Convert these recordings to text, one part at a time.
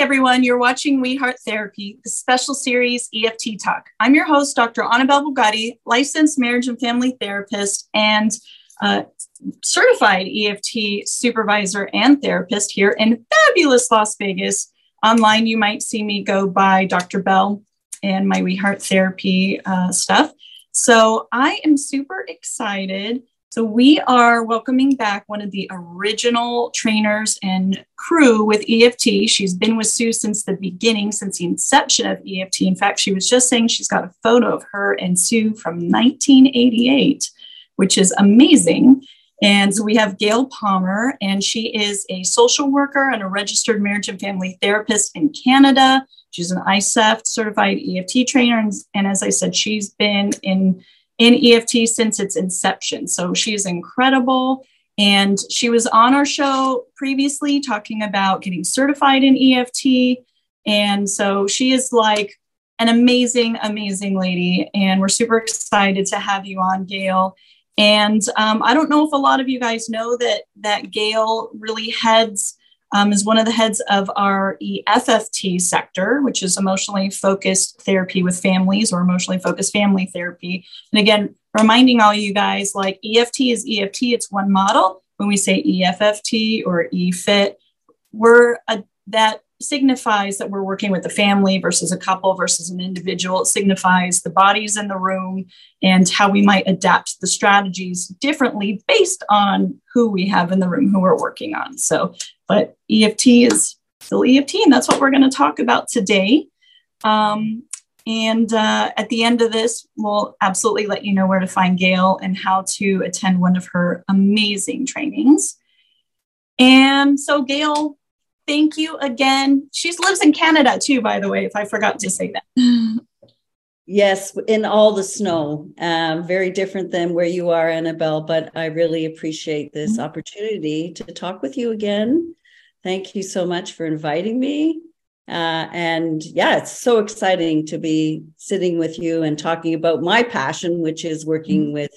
everyone. You're watching We Heart Therapy, the special series EFT Talk. I'm your host, Dr. Annabelle Bugatti, licensed marriage and family therapist and certified EFT supervisor and therapist here in fabulous Las Vegas. Online, you might see me go by Dr. Bell and my We Heart Therapy stuff. So I am super excited. So we are welcoming back one of the original trainers and crew with EFT. She's been with Sue since the beginning, since the inception of EFT. In fact, she was just saying she's got a photo of her and Sue from 1988, which is amazing. And so we have Gail Palmer, and she is a social worker and a registered marriage and family therapist in Canada. She's an ICEF certified EFT trainer. And as I said, she's been in EFT since its inception. So she's incredible. And she was on our show previously talking about getting certified in EFT. And so she is like an amazing, amazing lady. And we're super excited to have you on, Gail. And I don't know if a lot of you guys know that Gail really heads, is one of the heads of our EFFT sector, which is Emotionally Focused Therapy with Families, or Emotionally Focused Family Therapy. And again, reminding all you guys, like EFT is EFT, it's one model. When we say EFFT or EFIT, that signifies that we're working with a family versus a couple versus an individual. It signifies the bodies in the room and how we might adapt the strategies differently based on who we have in the room, who we're working on. So, but EFT is still EFT, and that's what we're going to talk about today. At the end of this, we'll absolutely let you know where to find Gail and how to attend one of her amazing trainings. And so, Gail, thank you again. She lives in Canada too, by the way, if I forgot to say that. Yes, in all the snow. Very different than where you are, Annabelle, but I really appreciate this opportunity to talk with you again. Thank you so much for inviting me. It's so exciting to be sitting with you and talking about my passion, which is working with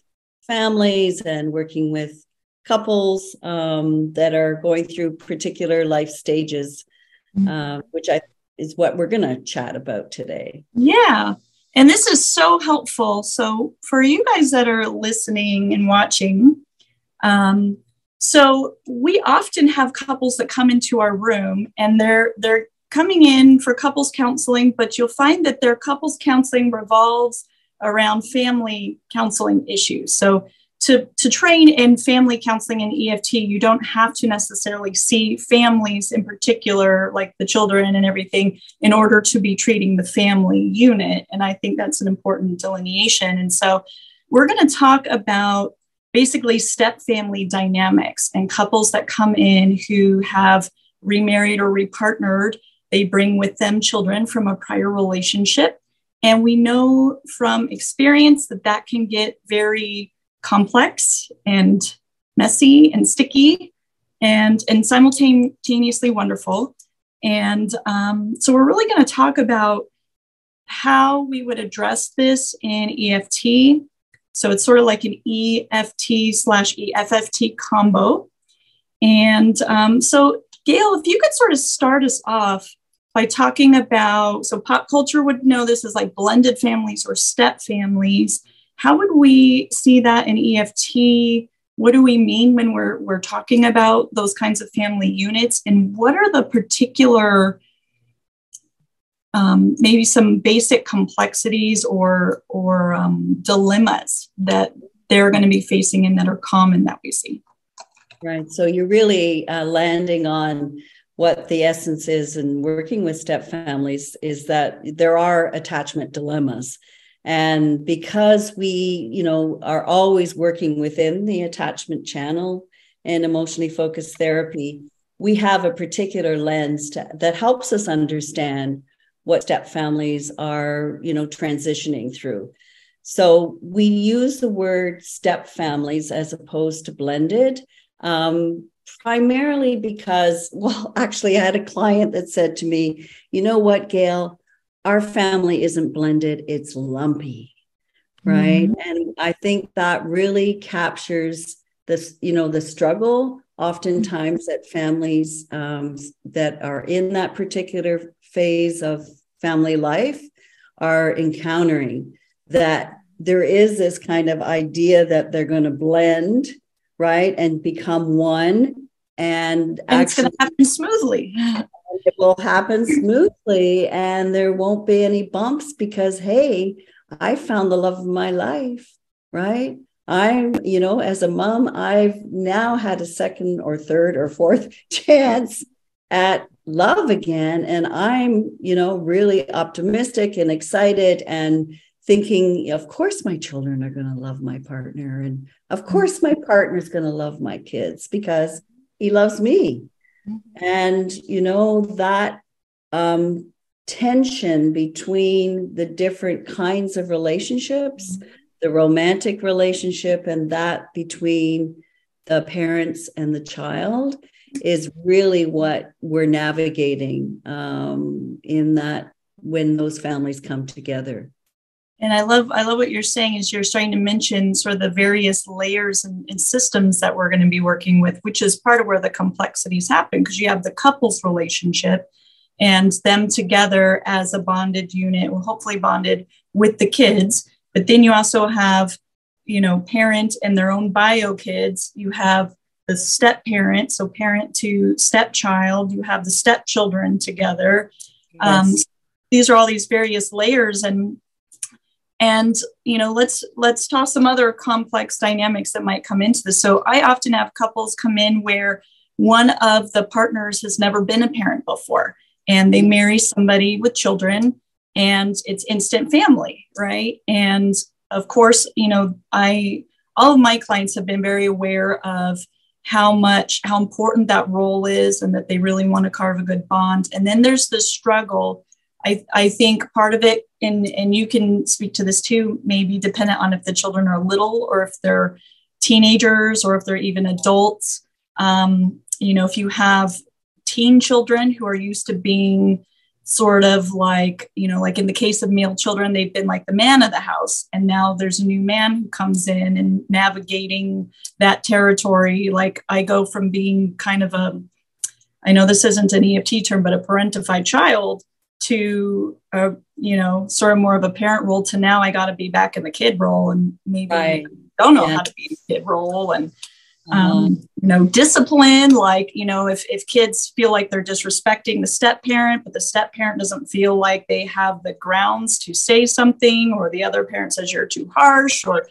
families and working with couples that are going through particular life stages, which is what we're going to chat about today. Yeah. And this is so helpful. So for you guys that are listening and watching, so we often have couples that come into our room, and they're coming in for couples counseling, but you'll find that their couples counseling revolves around family counseling issues. So to train in family counseling and EFT, you don't have to necessarily see families in particular, like the children and everything, in order to be treating the family unit. And I think that's an important delineation. And so we're going to talk about basically step family dynamics and couples that come in who have remarried or repartnered. They bring with them children from a prior relationship. And we know from experience that can get very complex and messy and sticky and simultaneously wonderful. And so we're really going to talk about how we would address this in EFT. So it's sort of like an EFT/EFFT combo. And so Gail, if you could sort of start us off by talking about, so pop culture would know this as like blended families or step families. How would we see that in EFT? What do we mean when we're talking about those kinds of family units? And what are the particular, maybe some basic complexities or dilemmas that they're going to be facing and that are common that we see? Right. So you're really landing on what the essence is in working with step families, is that there are attachment dilemmas. And because we, are always working within the attachment channel and emotionally focused therapy, we have a particular lens that helps us understand what step families are, transitioning through. So we use the word step families as opposed to blended, primarily because, actually, I had a client that said to me, "You know what, Gail? Our family isn't blended, it's lumpy," right? Mm-hmm. And I think that really captures this, the struggle Oftentimes that families that are in that particular phase of family life are encountering, that there is this kind of idea that they're going to blend, right, and become one. And it's going to happen smoothly. It will happen smoothly, and there won't be any bumps because, hey, I found the love of my life, right? I'm, you know, as a mom, I've now had a second or third or fourth chance at love again. And I'm, you know, really optimistic and excited and thinking, of course, my children are going to love my partner. And of course, my partner is going to love my kids because he loves me. And, you know, that tension between the different kinds of relationships, the romantic relationship and that between the parents and the child, is really what we're navigating in that when those families come together. And I love what you're saying is you're starting to mention sort of the various layers and systems that we're going to be working with, which is part of where the complexities happen, because you have the couple's relationship and them together as a bonded unit, well, hopefully bonded with the kids. But then you also have, you know, parent and their own bio kids. You have the step parent, so parent to stepchild. You have the stepchildren together. Yes. These are all these various layers, and you know, let's toss some other complex dynamics that might come into this. So I often have couples come in where one of the partners has never been a parent before, and they marry somebody with children. And it's instant family, right? And of course, you know, all of my clients have been very aware of how important that role is and that they really want to carve a good bond. And then there's the struggle. I think part of it, and you can speak to this too, maybe dependent on if the children are little or if they're teenagers or if they're even adults. You know, if you have teen children who are used to being sort of like, you know, like in the case of male children, they've been like the man of the house. And now there's a new man who comes in and navigating that territory. Like I go from being kind of a, I know this isn't an EFT term, but a parentified child to, you know, sort of more of a parent role to now I got to be back in the kid role and maybe I don't know how to be in the kid role. And you know, discipline, like, you know, if kids feel like they're disrespecting the step parent, but the step parent doesn't feel like they have the grounds to say something, or the other parent says you're too harsh, or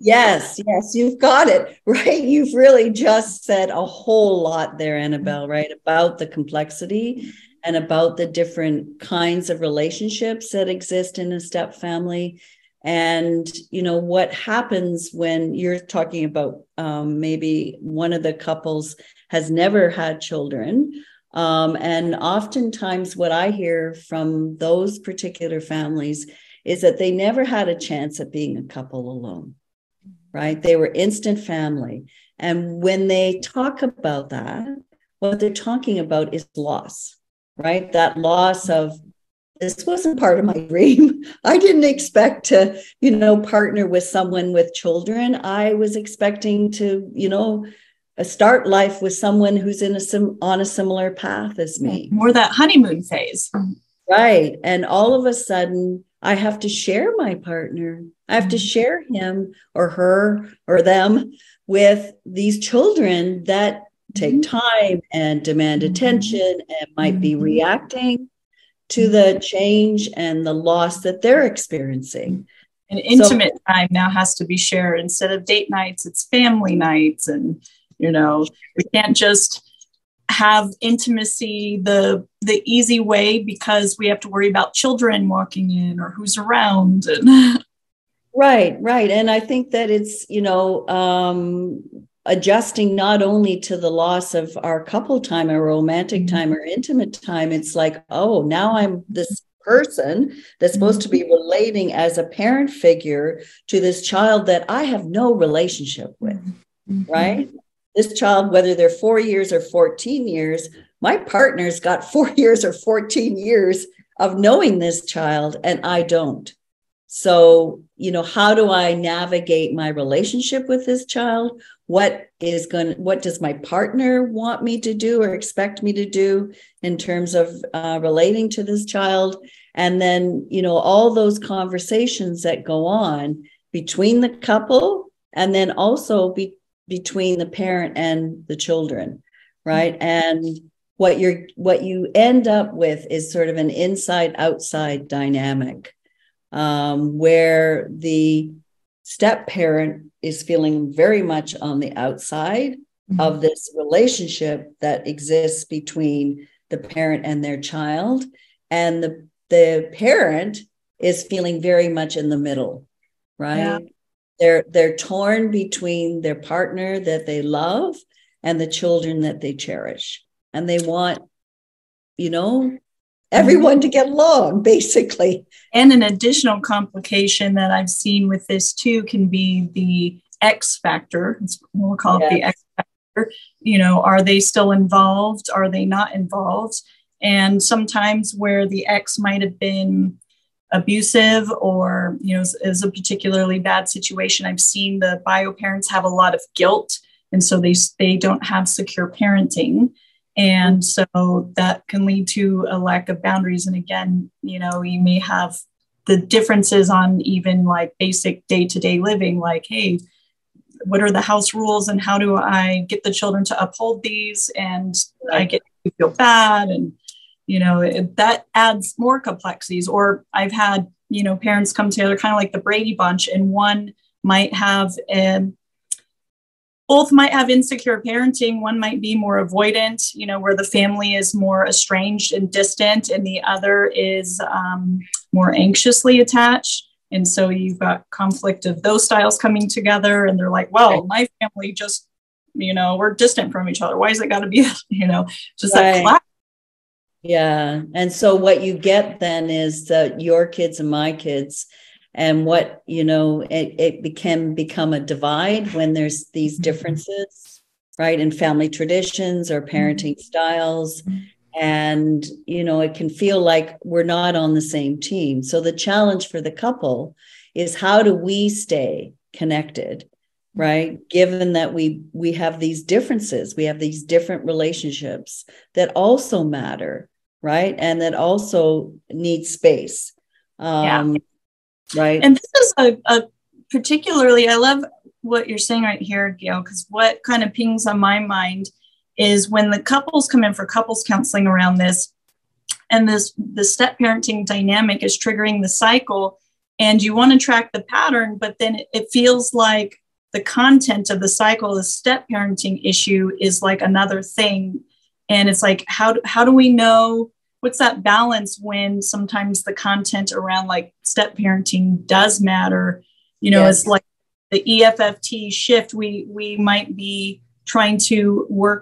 yes, you've got it right. You've really just said a whole lot there, Annabelle, right, about the complexity and about the different kinds of relationships that exist in a step family. And, you know, what happens when you're talking about maybe one of the couples has never had children. And oftentimes what I hear from those particular families is that they never had a chance at being a couple alone, right? They were instant family. And when they talk about that, what they're talking about is loss, right? That loss of, this wasn't part of my dream. I didn't expect to, you know, partner with someone with children. I was expecting to, you know, start life with someone who's in on a similar path as me. More that honeymoon phase. Right. And all of a sudden, I have to share my partner. I have to share him or her or them with these children that take time and demand attention and might be reacting to the change and the loss that they're experiencing. And intimate time now has to be shared. Instead of date nights, it's family nights. And, you know, we can't just have intimacy the easy way because we have to worry about children walking in or who's around. Right. And I think that it's, you know, adjusting not only to the loss of our couple time or romantic time or intimate time, it's like, oh, now I'm this person that's supposed to be relating as a parent figure to this child that I have no relationship with, right? This child, whether they're 4 years or 14 years, my partner's got 4 years or 14 years of knowing this child, and I don't. So, you know, how do I navigate my relationship with this child? What does my partner want me to do or expect me to do in terms of relating to this child? And then, you know, all those conversations that go on between the couple and then also between the parent and the children, right? And what you end up with is sort of an inside-outside dynamic. Where the step-parent is feeling very much on the outside mm-hmm. of this relationship that exists between the parent and their child, and the parent is feeling very much in the middle, right? Yeah. They're torn between their partner that they love and the children that they cherish, and they want, you know, everyone to get along, basically. And an additional complication that I've seen with this too can be the X factor. We'll call it the X factor. You know, are they still involved? Are they not involved? And sometimes where the X might have been abusive or, you know, is a particularly bad situation. I've seen the bio parents have a lot of guilt, and so they don't have secure parenting. And so that can lead to a lack of boundaries. And again, you know, you may have the differences on even like basic day-to-day living, like, hey, what are the house rules and how do I get the children to uphold these? And I get to feel bad. And, you know, that adds more complexities. Or I've had, you know, parents come together kind of like the Brady Bunch, and one might have both might have insecure parenting. One might be more avoidant, you know, where the family is more estranged and distant, and the other is more anxiously attached. And so you've got conflict of those styles coming together, and they're like, well, my family just, you know, we're distant from each other. Why is it got to be, you know, just that clash? Yeah. And so what you get then is that your kids and my kids. And what, you know, it can become a divide when there's these differences, right, in family traditions or parenting styles. And, you know, it can feel like we're not on the same team. So the challenge for the couple is, how do we stay connected, right, given that we have these differences, we have these different relationships that also matter, right, and that also need space. Yeah. Right. And this is a particularly, I love what you're saying right here, Gail, because what kind of pings on my mind is when the couples come in for couples counseling around this, and the step parenting dynamic is triggering the cycle, and you want to track the pattern, but then it feels like the content of the cycle, the step parenting issue, is like another thing. And it's like, how do we know? What's that balance when sometimes the content around like step parenting does matter? You know, yes. It's like the EFFT shift. We might be trying to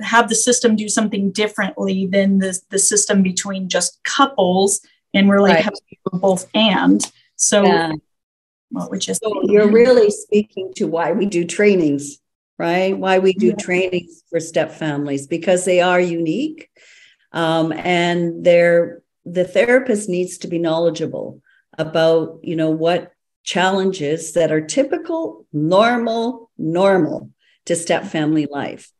have the system do something differently than the system between just couples. And we're like, have to do both and. So, you're really speaking to why we do trainings, right? Why we do trainings for step families, because they are unique. And the therapist needs to be knowledgeable about, you know, what challenges that are typical, normal to step family life.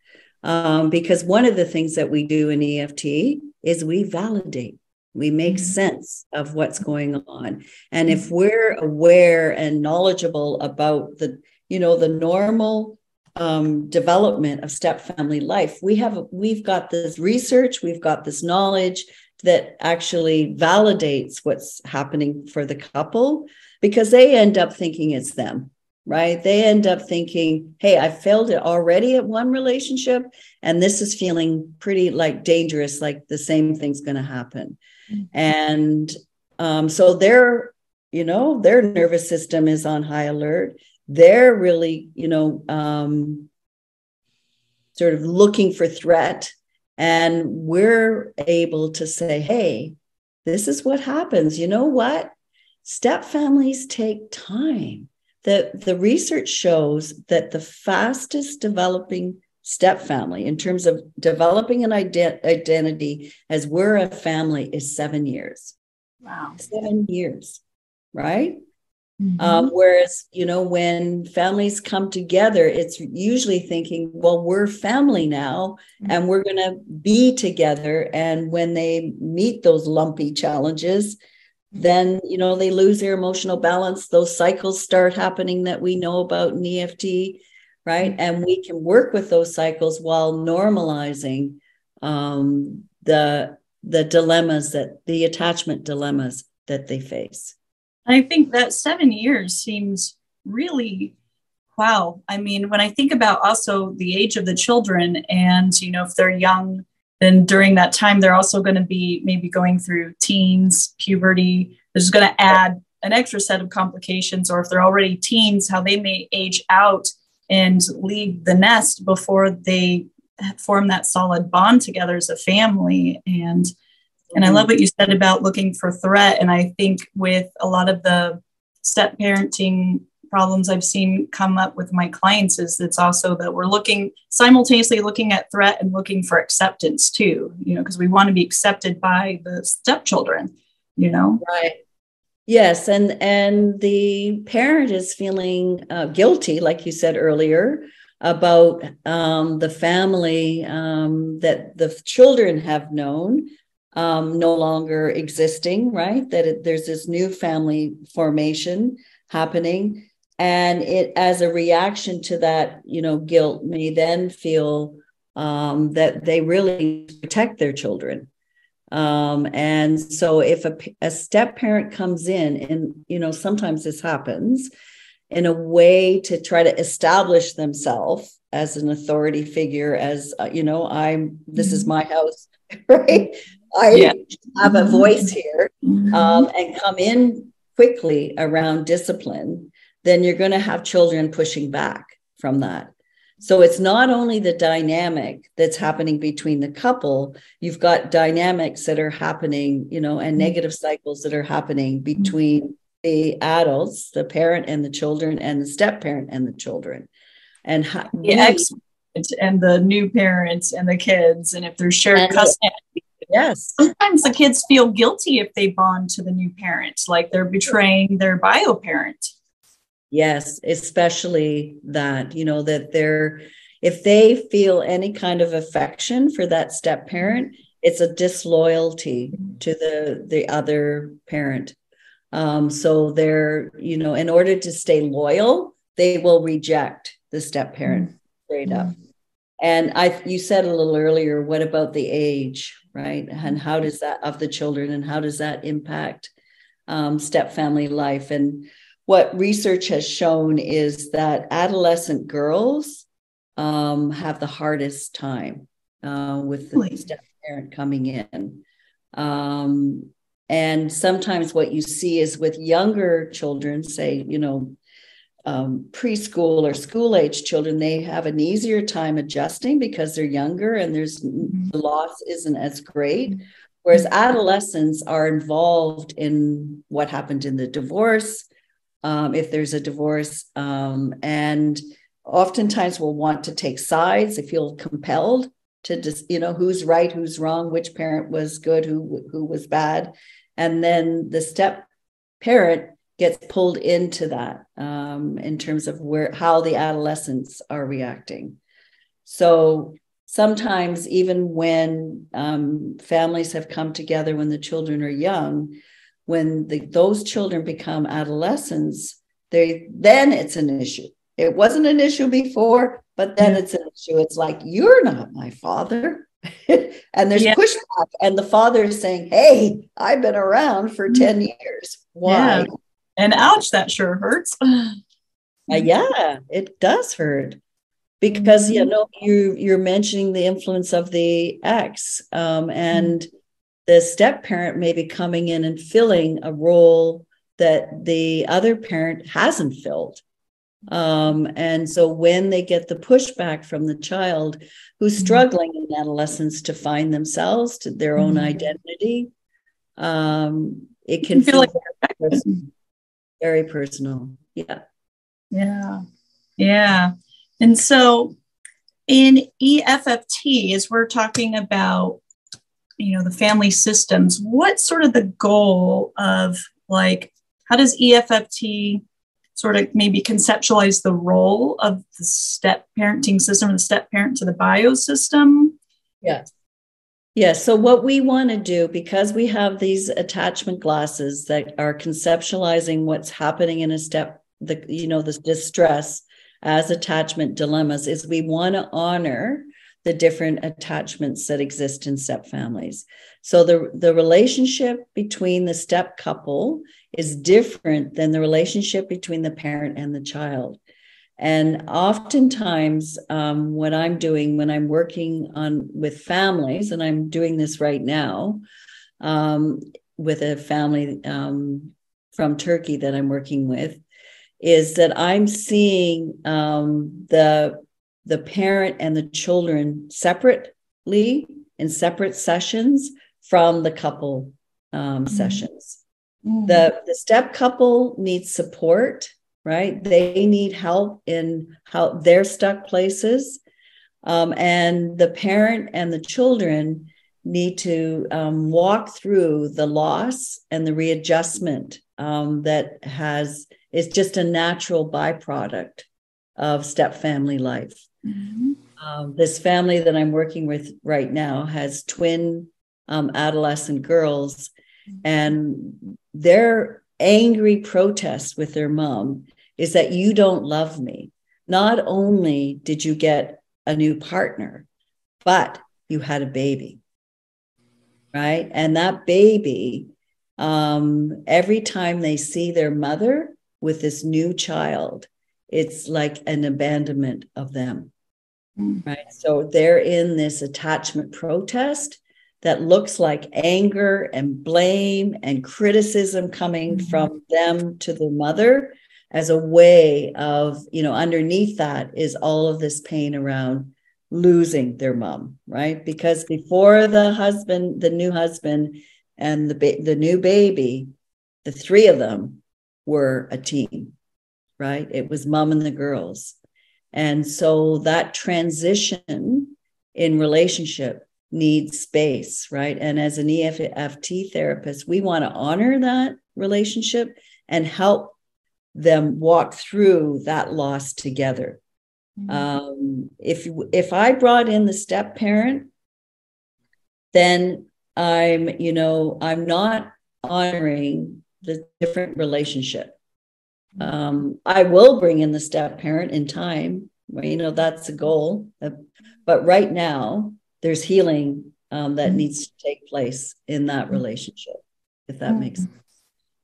Because one of the things that we do in EFT is we validate, we make sense of what's going on. And if we're aware and knowledgeable about the, you know, the normal development of step family life, we've got this research, we've got this knowledge that actually validates what's happening for the couple, because they end up thinking it's them, right? They end up thinking, hey, I failed it already at one relationship, and this is feeling pretty like dangerous, like the same thing's going to happen. And so their nervous system is on high alert. They're really, you know, sort of looking for threat. And we're able to say, hey, this is what happens. You know what? Step families take time. The research shows that the fastest developing step family in terms of developing an identity as we're a family is 7 years. Wow. 7 years. right? Mm-hmm. Whereas, you know, when families come together, it's usually thinking, well, we're family now, mm-hmm. and we're going to be together. And when they meet those lumpy challenges, then, you know, they lose their emotional balance. Those cycles start happening that we know about in EFT, right? And we can work with those cycles while normalizing the dilemmas, that the attachment dilemmas that they face. I think that 7 years seems really, wow. I mean, when I think about also the age of the children and, you know, if they're young, then during that time, they're also going to be maybe going through teens, puberty. This is going to add an extra set of complications, or if they're already teens, how they may age out and leave the nest before they form that solid bond together as a family. And I love what you said about looking for threat. And I think with a lot of the step parenting problems I've seen come up with my clients is it's also that we're simultaneously looking at threat and looking for acceptance too, you know, because we want to be accepted by the stepchildren, you know? Right. Yes. And the parent is feeling guilty, like you said earlier, about the family that the children have known no longer existing, right? That there's this new family formation happening. And it, as a reaction to that, you know, guilt may then feel that they really protect their children. And so if a step parent comes in, and, you know, sometimes this happens, in a way to try to establish themselves as an authority figure, as, you know, this is my house, right? I have a voice here, and come in quickly around discipline, then you're going to have children pushing back from that. So it's not only the dynamic that's happening between the couple, you've got dynamics that are happening, you know, and negative cycles that are happening between the adults, the parent and the children, and the step parent and the children. And and the new parents and the kids. And if there's shared custody. Yes. Sometimes the kids feel guilty if they bond to the new parent, like they're betraying their bio parent. Yes, especially that, you know, that if they feel any kind of affection for that step parent, it's a disloyalty to the other parent. So they're, you know, in order to stay loyal, they will reject the step parent straight up. And you said a little earlier, what about the age, right? And how does that of the children, and how does that impact step family life? And what research has shown is that adolescent girls have the hardest time with the step-parent coming in. And sometimes what you see is with younger children, say, you know, preschool or school-age children, they have an easier time adjusting because they're younger and the loss isn't as great. Whereas adolescents are involved in what happened in the divorce, if there's a divorce, and oftentimes will want to take sides. They feel compelled to just, you know, who's right, who's wrong, which parent was good, who was bad. And then the step parent gets pulled into that in terms of how the adolescents are reacting. So sometimes even when families have come together when the children are young, when those children become adolescents, then it's an issue. It wasn't an issue before, but then it's an issue. It's like, you're not my father. And there's pushback. And the father is saying, hey, I've been around for 10 years. Why? Yeah. And ouch, that sure hurts. Yeah, it does hurt. Because, you know, you're mentioning the influence of the ex, and the step parent may be coming in and filling a role that the other parent hasn't filled. And so when they get the pushback from the child who's struggling in adolescence to find themselves, to their own identity, it can feel like very personal. Yeah. Yeah. Yeah. And so in EFFT, as we're talking about, you know, the family systems, what's sort of the goal of, like, How does EFFT sort of maybe conceptualize the role of the step parenting system, and the step parent to the bio system? Yeah. So what we want to do, because we have these attachment glasses that are conceptualizing what's happening in a step, the distress as attachment dilemmas, is we want to honor the different attachments that exist in step families. So the relationship between the step couple is different than the relationship between the parent and the child. And oftentimes what I'm doing when I'm working with families, and I'm doing this right now with a family from Turkey that I'm working with, is that I'm seeing the parent and the children separately in separate sessions from the couple sessions. Mm-hmm. The step couple needs support, right? They need help in how they're stuck places. And the parent and the children need to walk through the loss and the readjustment that is just a natural byproduct of step family life. Mm-hmm. This family that I'm working with right now has twin adolescent girls, and their angry protest with their mom is that you don't love me. Not only did you get a new partner, but you had a baby, right? And that baby, every time they see their mother with this new child, it's like an abandonment of them, right? So they're in this attachment protest that looks like anger and blame and criticism coming from them to the mother as a way of, underneath that is all of this pain around losing their mom, right? Because before the new husband and the new baby, the three of them were a team. Right? It was mom and the girls. And so that transition in relationship needs space, right? And as an EFFT therapist, we want to honor that relationship and help them walk through that loss together. Mm-hmm. If I brought in the step parent, then I'm not honoring the different relationship. I will bring in the step parent in time. That's the goal. But right now, there's healing that needs to take place in that relationship, if that makes sense.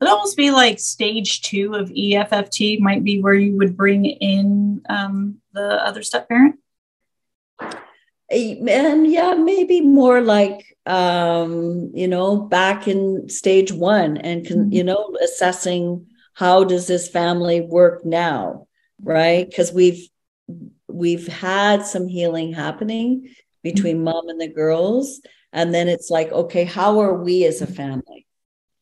It'd almost be like stage 2 of EFFT might be where you would bring in the other step parent. And yeah, maybe more like, back in stage 1 and, assessing, how does this family work now, right? Because we've had some healing happening between mom and the girls, and then it's like, okay, how are we as a family,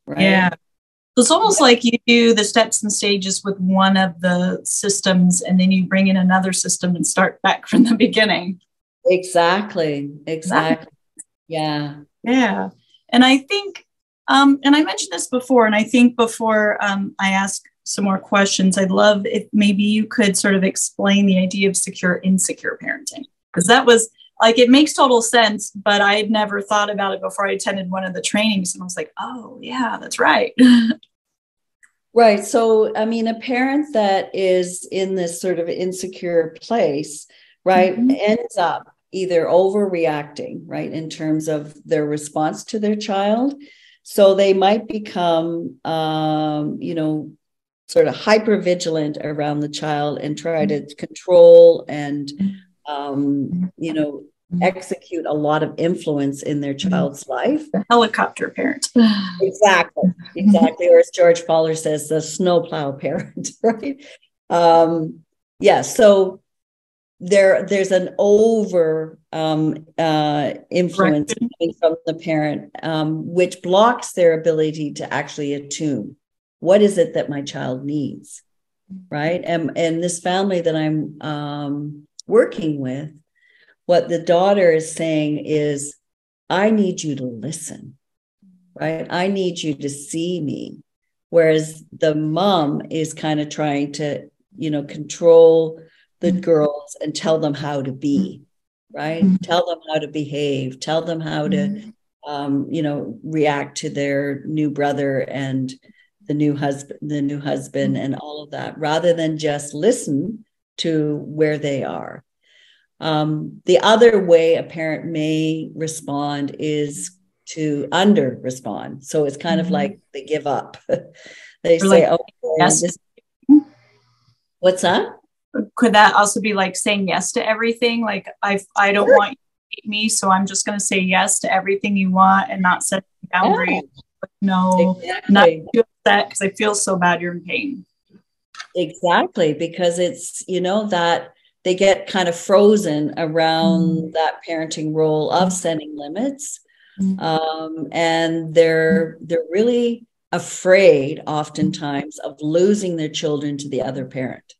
right? Yeah, so it's almost like you do the steps and stages with one of the systems, and then you bring in another system and start back from the beginning. Exactly. Yeah. And I think. And I mentioned this before, and I think before I ask some more questions, I'd love if maybe you could sort of explain the idea of secure, insecure parenting, because that was like, it makes total sense, but I had never thought about it before I attended one of the trainings, and I was like, oh yeah, that's right. Right. So, a parent that is in this sort of insecure place, right, ends up either overreacting, right, in terms of their response to their child. So they might become, sort of hypervigilant around the child and try to control and, execute a lot of influence in their child's life. The helicopter parent. Exactly. Or as George Fowler says, the snowplow parent, right? So there's an over influence coming from the parent, which blocks their ability to actually attune. What is it that my child needs, right? And this family that I'm working with, what the daughter is saying is, I need you to listen, right? I need you to see me. Whereas the mom is kind of trying to, you know, control the girls and tell them how to be, right? Mm-hmm. Tell them how to behave, tell them how to, you know, react to their new brother and the new husband mm-hmm. and all of that, rather than just listen to where they are. The other way a parent may respond is to under respond. So it's kind of like they give up. They say, like, "Oh, yes." What's that? Could that also be like saying yes to everything? Like I don't want you to hate me, so I'm just going to say yes to everything you want and not set boundaries. Yeah. Like, no, exactly. Not do that because I feel so bad. You're in pain. Exactly, because it's, you know, that they get kind of frozen around that parenting role of setting limits. And they're really afraid oftentimes of losing their children to the other parent.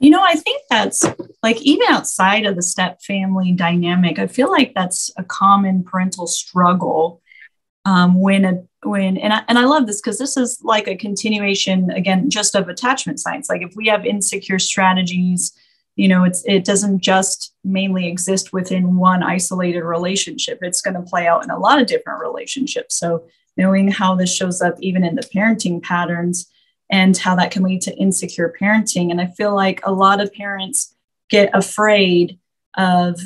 You know, I think that's like, even outside of the step family dynamic, I feel like that's a common parental struggle. And I love this because this is like a continuation again, just of attachment science. Like if we have insecure strategies, you know, it doesn't just mainly exist within one isolated relationship. It's going to play out in a lot of different relationships. So knowing how this shows up even in the parenting patterns and how that can lead to insecure parenting. And I feel like a lot of parents get afraid of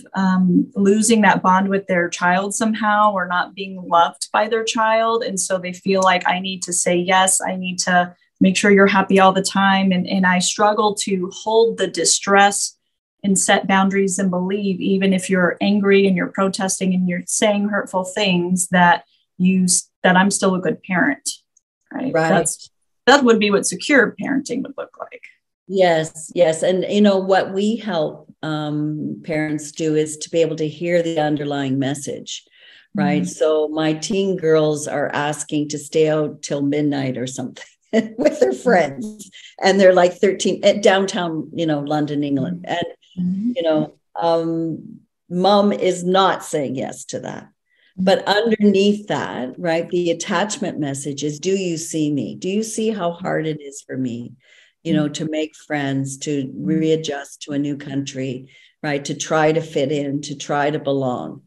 losing that bond with their child somehow, or not being loved by their child. And so they feel like, I need to say yes, I need to make sure you're happy all the time. And I struggle to hold the distress and set boundaries and believe, even if you're angry and you're protesting and you're saying hurtful things, that I'm still a good parent, right? That would be what secure parenting would look like. Yes. Yes. And you know, what we help parents do is to be able to hear the underlying message. Right. Mm-hmm. So my teen girls are asking to stay out till midnight or something with their friends, and they're like 13 at downtown, you know, London, England. And, you know, mom is not saying yes to that, but underneath that, right, the attachment message is, do you see me? Do you see how hard it is for me, you know, to make friends, to readjust to a new country, right? To try to fit in, to try to belong,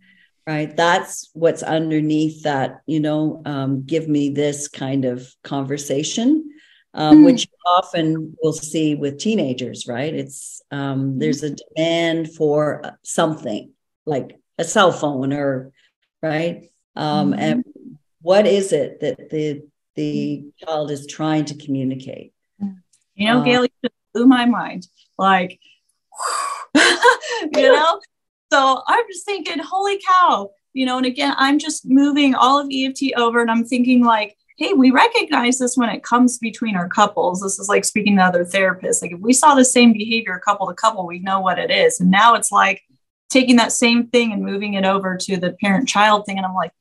right? That's what's underneath that, you know, give me this kind of conversation, which you often will see with teenagers, right? It's there's a demand for something like a cell phone or, right? And what is it that the child is trying to communicate? You know, Gail, you just blew my mind. Like, you know? So I'm just thinking, holy cow, you know, and again, I'm just moving all of EFT over and I'm thinking like, hey, we recognize this when it comes between our couples. This is like speaking to other therapists. Like if we saw the same behavior couple to couple, we know what it is. And now it's like taking that same thing and moving it over to the parent-child thing. And I'm like,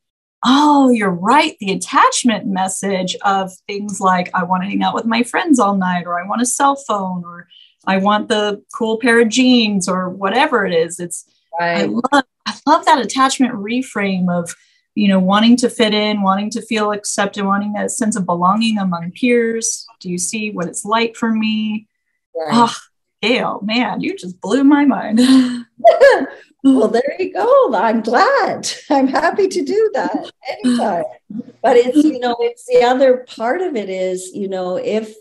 oh, you're right. The attachment message of things like, I want to hang out with my friends all night, or I want a cell phone, or I want the cool pair of jeans, or whatever it is. It's, I love that attachment reframe of, you know, wanting to fit in, wanting to feel accepted, wanting that sense of belonging among peers. Do you see what it's like for me? Right. Oh, Gail, man, you just blew my mind. Well, there you go. I'm glad. I'm happy to do that anytime. But it's, you know, it's the other part of it is, you know, if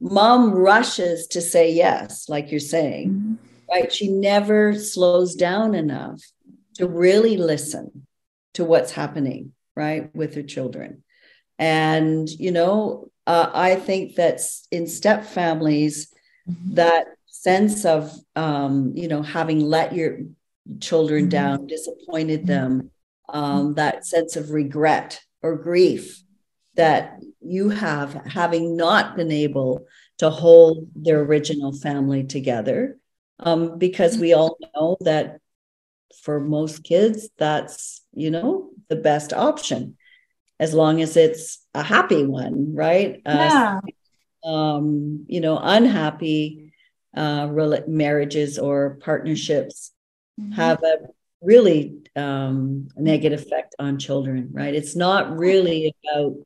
mom rushes to say yes, like you're saying, right? She never slows down enough to really listen to what's happening, right, with her children. And, you know, I think that in step families, that sense of, you know, having let your children down, disappointed them, that sense of regret or grief that you have, having not been able to hold their original family together. Because we all know that for most kids, that's, you know, the best option, as long as it's a happy one, right? Yeah. You know, unhappy marriages or partnerships have a really negative effect on children, right? It's not really about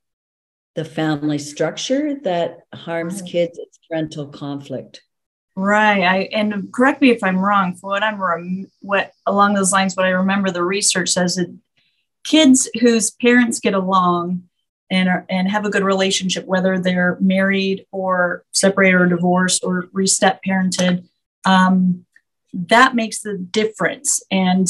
the family structure that harms kids, it's parental conflict. Right. And correct me if I'm wrong. For what along those lines, what I remember the research says that kids whose parents get along and have a good relationship, whether they're married or separated or divorced or re-step parented, that makes the difference. And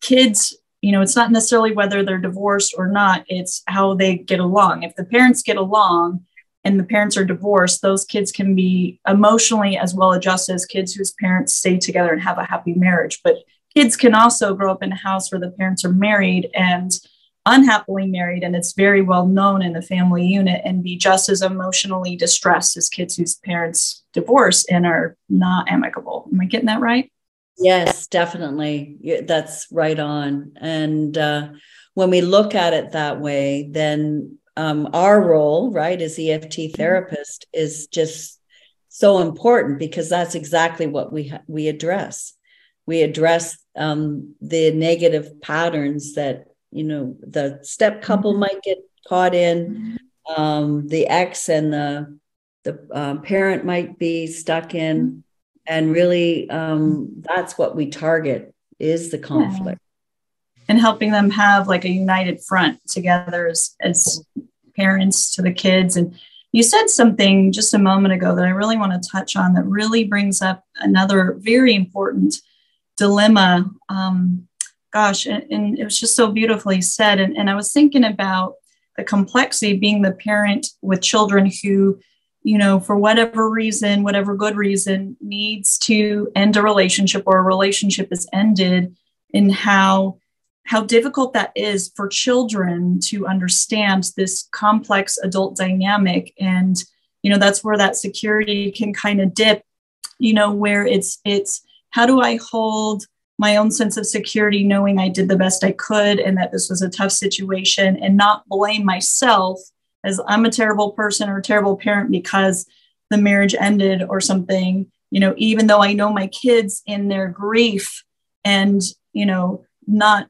kids, you know, it's not necessarily whether they're divorced or not, it's how they get along. If the parents get along and the parents are divorced, those kids can be emotionally as well adjusted as kids whose parents stay together and have a happy marriage. But kids can also grow up in a house where the parents are married and unhappily married, and it's very well known in the family unit, and be just as emotionally distressed as kids whose parents divorce and are not amicable. Am I getting that right? Yes, definitely. That's right on. And when we look at it that way, then our role, right, as EFT therapist is just so important, because that's exactly what we address. We address the negative patterns that, you know, the step couple might get caught in, the ex and the parent might be stuck in. And really, that's what we target, is the conflict. And helping them have like a united front together as parents to the kids. And you said something just a moment ago that I really want to touch on that really brings up another very important dilemma. And it was just so beautifully said. And I was thinking about the complexity being the parent with children who, you know, for whatever reason, whatever good reason, needs to end a relationship, or a relationship is ended, and how difficult that is for children to understand this complex adult dynamic. And, you know, that's where that security can kind of dip, you know, where it's how do I hold my own sense of security, knowing I did the best I could and that this was a tough situation, and not blame myself as I'm a terrible person or a terrible parent because the marriage ended or something, you know, even though I know my kids in their grief and, you know, not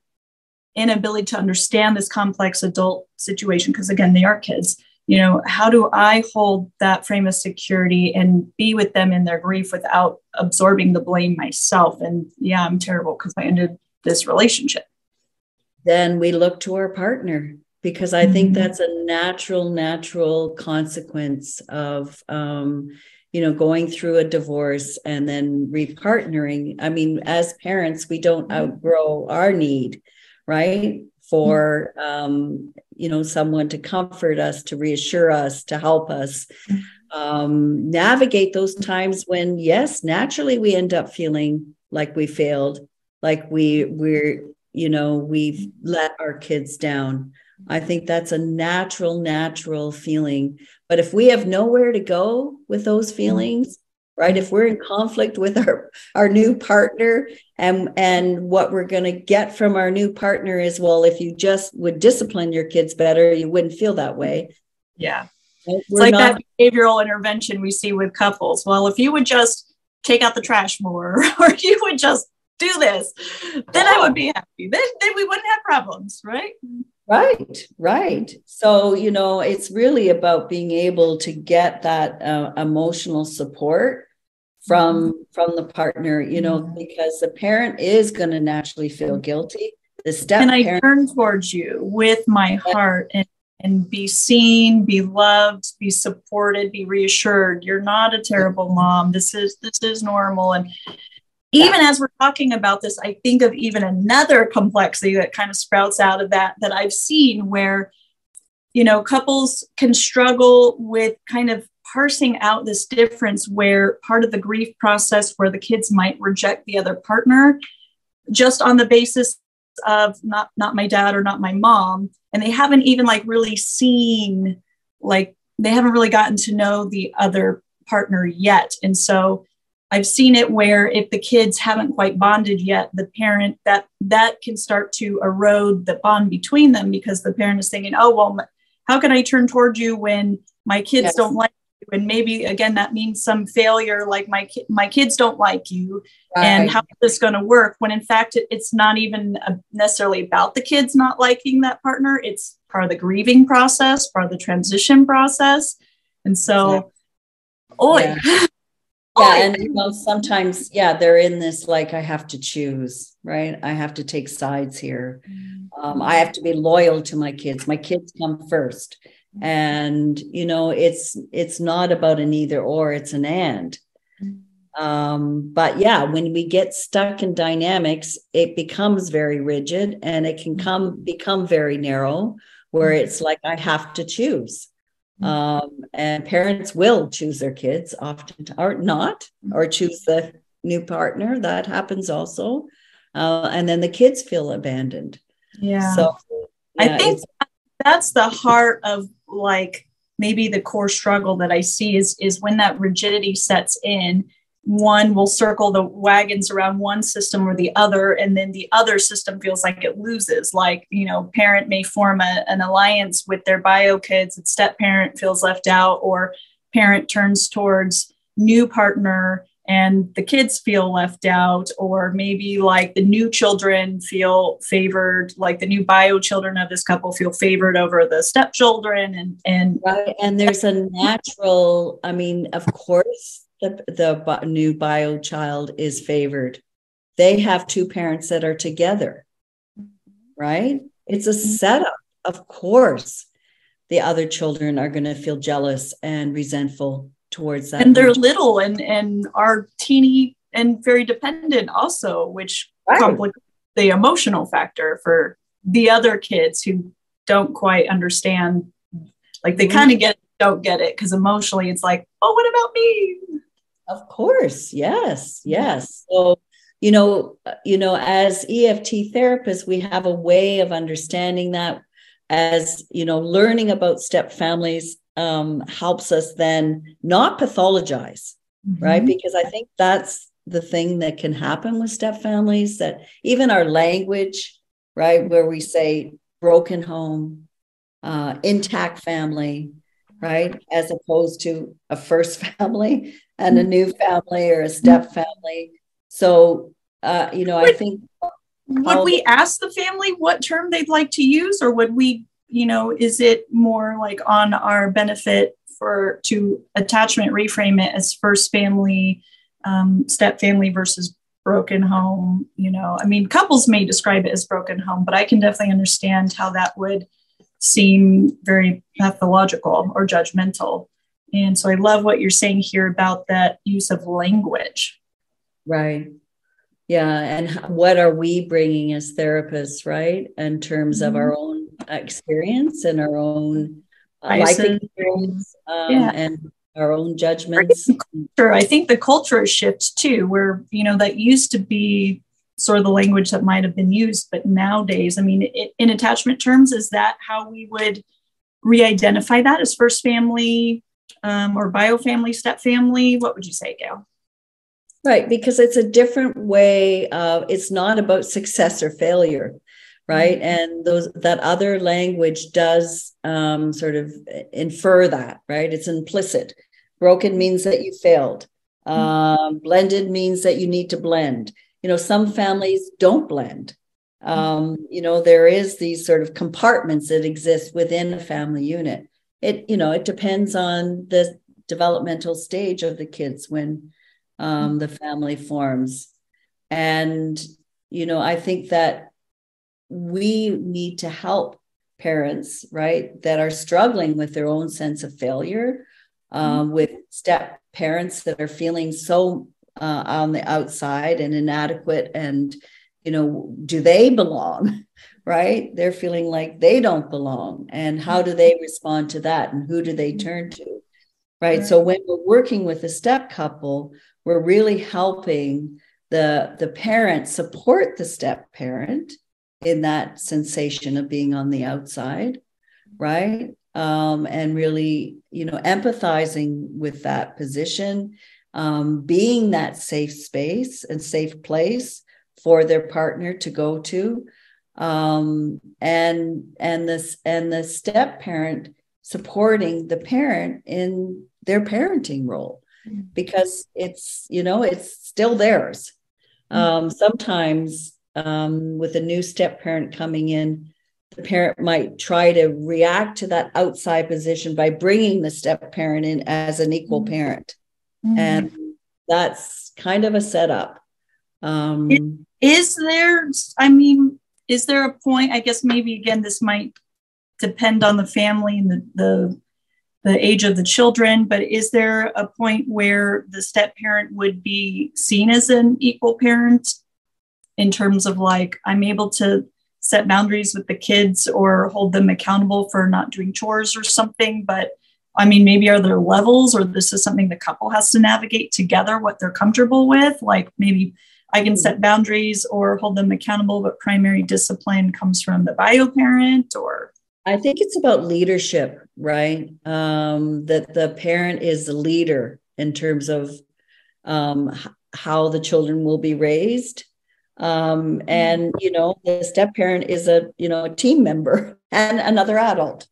inability to understand this complex adult situation, because again, they are kids, you know, how do I hold that frame of security and be with them in their grief without absorbing the blame myself? And yeah, I'm terrible because I ended this relationship. Then we look to our partner, because I think that's a natural consequence of, you know, going through a divorce and then repartnering. I mean, as parents, we don't outgrow our need, right, for, you know, someone to comfort us, to reassure us, to help us navigate those times when, yes, naturally we end up feeling like we failed, like we're, you know, we've let our kids down. I think that's a natural feeling. But if we have nowhere to go with those feelings, right? If we're in conflict with our new partner, and what we're going to get from our new partner is, well, if you just would discipline your kids better, you wouldn't feel that way. Yeah. It's like that behavioral intervention we see with couples. Well, if you would just take out the trash more, or you would just do this, then I would be happy. Then we wouldn't have problems, right? Right. So, you know, it's really about being able to get that emotional support from the partner, you know, because the parent is going to naturally feel guilty. And I turn towards you with my heart and be seen, be loved, be supported, be reassured. You're not a terrible mom. This is normal. And even as we're talking about this, I think of even another complexity that kind of sprouts out of that I've seen, where, you know, couples can struggle with kind of parsing out this difference, where part of the grief process where the kids might reject the other partner just on the basis of not my dad or not my mom. And they haven't even like really seen, like they haven't really gotten to know the other partner yet. And so I've seen it where if the kids haven't quite bonded yet, the parent, that can start to erode the bond between them, because the parent is thinking, oh, well, how can I turn toward you when my kids don't like you? And maybe, again, that means some failure, like my kids don't like you. Right. And how is this going to work? When in fact, it's not even necessarily about the kids not liking that partner. It's part of the grieving process, part of the transition process. And so, and you know, sometimes, they're in this, like, I have to choose, right? I have to take sides here. I have to be loyal to my kids. My kids come first. And, you know, it's not about an either or, it's an and. But yeah, when we get stuck in dynamics, it becomes very rigid and it can become very narrow, where it's like, I have to choose. And parents will choose their kids often, or not, or choose the new partner. That happens also. And then the kids feel abandoned. Yeah. So I think that's the heart of, like, maybe the core struggle that I see is when that rigidity sets in. One will circle the wagons around one system or the other, and then the other system feels like it loses. Like, you know, parent may form an alliance with their bio kids, and step parent feels left out, or parent turns towards new partner and the kids feel left out, or maybe like the new children feel favored, like the new bio children of this couple feel favored over the stepchildren. And there's a natural, I mean, of course, the new bio child is favored. They have two parents that are together, right? It's a setup. Of course, the other children are going to feel jealous and resentful towards that. And they're little and are teeny and very dependent also, which complicates the emotional factor for the other kids who don't quite understand. Like, they kind of don't get it because emotionally it's like, oh, what about me? Of course. Yes. Yes. So, you know, as EFT therapists, we have a way of understanding that, as, you know, learning about step families helps us then not pathologize, right? Because I think that's the thing that can happen with step families, that even our language, right, where we say broken home, intact family, right, as opposed to a first family and a new family or a step family. So, you know, I think. Would we ask the family what term they'd like to use, or would we, you know, is it more like on our benefit to attachment reframe it as first family, step family versus broken home? You know, I mean, couples may describe it as broken home, but I can definitely understand how that would seem very pathological or judgmental. And so I love what you're saying here about that use of language. Right. Yeah. And what are we bringing as therapists, right, in terms of our own experience and our own life experience and our own judgments? Sure. I think the culture shifts too, where, you know, that used to be sort of the language that might have been used. But nowadays, I mean, in attachment terms, is that how we would re-identify that as first family or biofamily, step family? What would you say, Gail? Right, because it's a different way of, it's not about success or failure, right? And that other language does sort of infer that, right? It's implicit. Broken means that you failed. Blended means that you need to blend. You know, some families don't blend. You know, there is these sort of compartments that exist within a family unit. It, you know, it depends on the developmental stage of the kids when the family forms. And, you know, I think that we need to help parents, right, that are struggling with their own sense of failure, with step parents that are feeling so on the outside and inadequate, and, you know, do they belong, right? They're feeling like they don't belong, and how do they respond to that, and who do they turn to, right? So when we're working with a step couple, we're really helping the parent support the step parent in that sensation of being on the outside, right? And really, you know, empathizing with that position, being that safe space and safe place for their partner to go to, and the step parent supporting the parent in their parenting role, because it's, you know, it's still theirs. Sometimes with a new step parent coming in, The parent might try to react to that outside position by bringing the step parent in as an equal parent. Mm-hmm. And that's kind of a setup. Is there a point, I guess maybe again, this might depend on the family and the age of the children, but is there a point where the step parent would be seen as an equal parent in terms of like, I'm able to set boundaries with the kids or hold them accountable for not doing chores or something? But I mean, maybe are there levels, or this is something the couple has to navigate together, what they're comfortable with? Like maybe I can set boundaries or hold them accountable, but primary discipline comes from the bio parent, or? I think it's about leadership, right? That the parent is the leader in terms of how the children will be raised. And, you know, the step parent is a team member and another adult.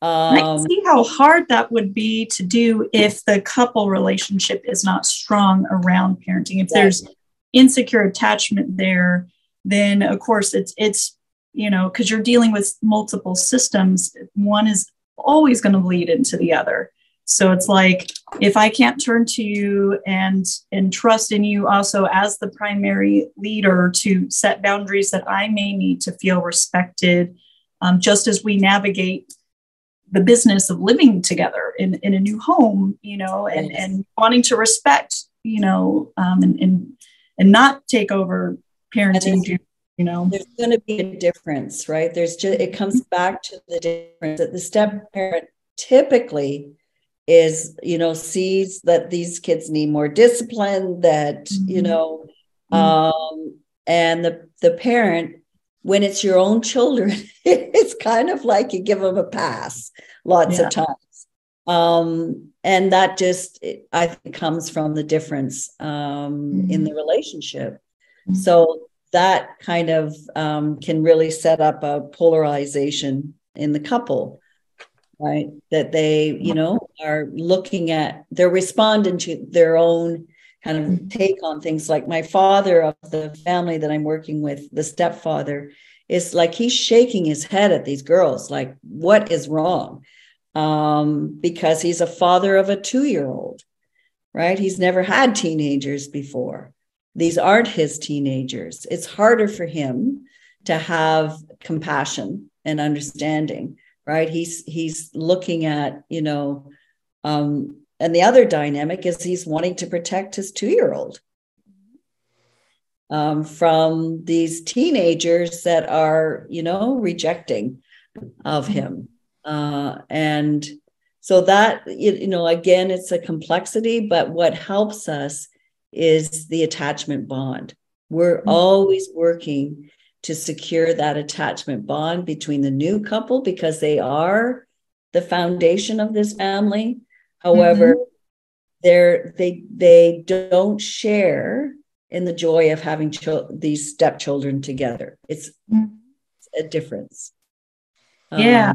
I see how hard that would be to do if the couple relationship is not strong around parenting. If there's insecure attachment there, then of course it's, you know, because you're dealing with multiple systems, one is always going to bleed into the other. So it's like, if I can't turn to you and trust in you also as the primary leader to set boundaries that I may need to feel respected, just as we navigate the business of living together in a new home, you know, and wanting to respect, you know, and not take over parenting, you know. There's going to be a difference, right? It comes back to the difference that the step parent typically is, you know, sees that these kids need more discipline, that, you know, and the parent, when it's your own children, it's kind of like you give them a pass lots of times. And that just, I think, comes from the difference in the relationship. Mm-hmm. So that kind of can really set up a polarization in the couple, right? That they, you know, are looking at, they're responding to their own kind of take on things. Like my father of the family that I'm working with, the stepfather, is like, he's shaking his head at these girls. Like, what is wrong? Because he's a father of a 2-year-old, right? He's never had teenagers before. These aren't his teenagers. It's harder for him to have compassion and understanding, right? He's looking at, you know, and the other dynamic is he's wanting to protect his 2-year-old from these teenagers that are, you know, rejecting of him. And so that, you know, again, it's a complexity, but what helps us is the attachment bond. We're always working to secure that attachment bond between the new couple, because they are the foundation of this family. However, they don't share in the joy of having these stepchildren together. It's a difference. So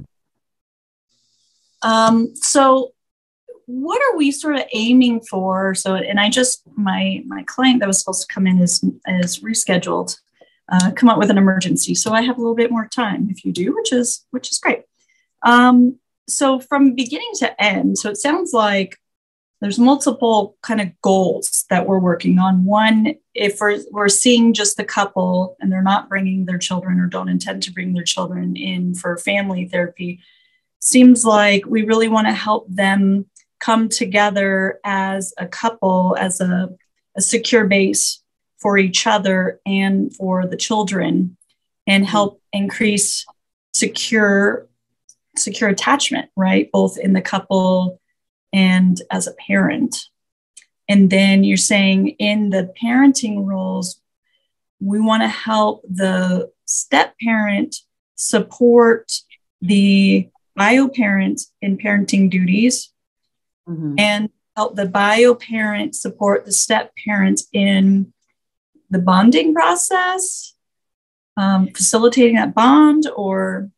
what are we sort of aiming for? So, and I just, my client that was supposed to come in is rescheduled, come up with an emergency. So I have a little bit more time if you do, which is great. So from beginning to end, so it sounds like there's multiple kind of goals that we're working on. One, if we're seeing just the couple and they're not bringing their children or don't intend to bring their children in for family therapy, seems like we really want to help them come together as a couple, as a secure base for each other and for the children, and help increase secure attachment, right? Both in the couple and as a parent. And then you're saying in the parenting roles, we want to help the step parent support the bio parent in parenting duties, and help the bio parent support the step parent in the bonding process, facilitating that bond, or.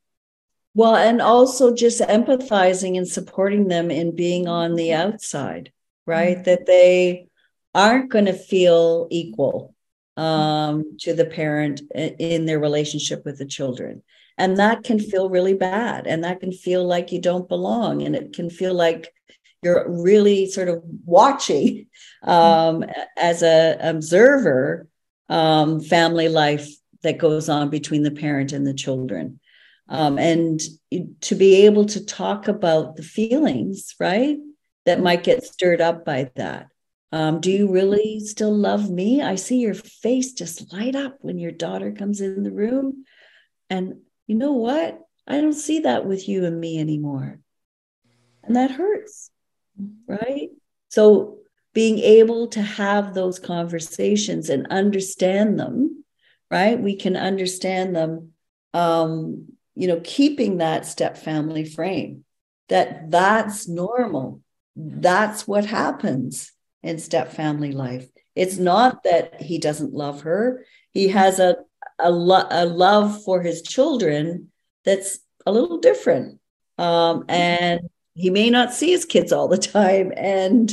Well, and also just empathizing and supporting them in being on the outside, right? That they aren't going to feel equal to the parent in their relationship with the children. And that can feel really bad. And that can feel like you don't belong. And it can feel like you're really sort of watching as an observer, family life that goes on between the parent and the children. And to be able to talk about the feelings, right, that might get stirred up by that. Do you really still love me? I see your face just light up when your daughter comes in the room. And you know what? I don't see that with you and me anymore. And that hurts, right? So being able to have those conversations and understand them, right? We can understand them, keeping that step family frame, that's normal. That's what happens in step family life. It's not that he doesn't love her. He has a love for his children that's a little different. And he may not see his kids all the time. And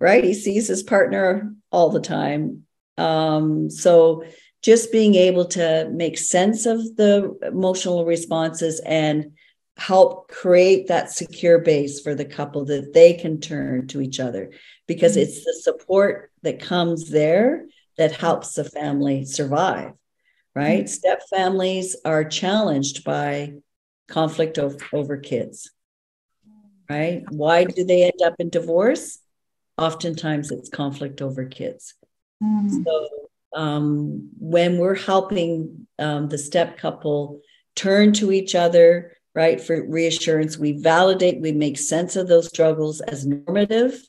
right, he sees his partner all the time. So just being able to make sense of the emotional responses and help create that secure base for the couple that they can turn to each other, because it's the support that comes there that helps the family survive, right? Mm-hmm. Step families are challenged by conflict over kids, right? Why do they end up in divorce? Oftentimes it's conflict over kids. Mm-hmm. So when we're helping the step couple turn to each other, right, for reassurance, we validate, we make sense of those struggles as normative,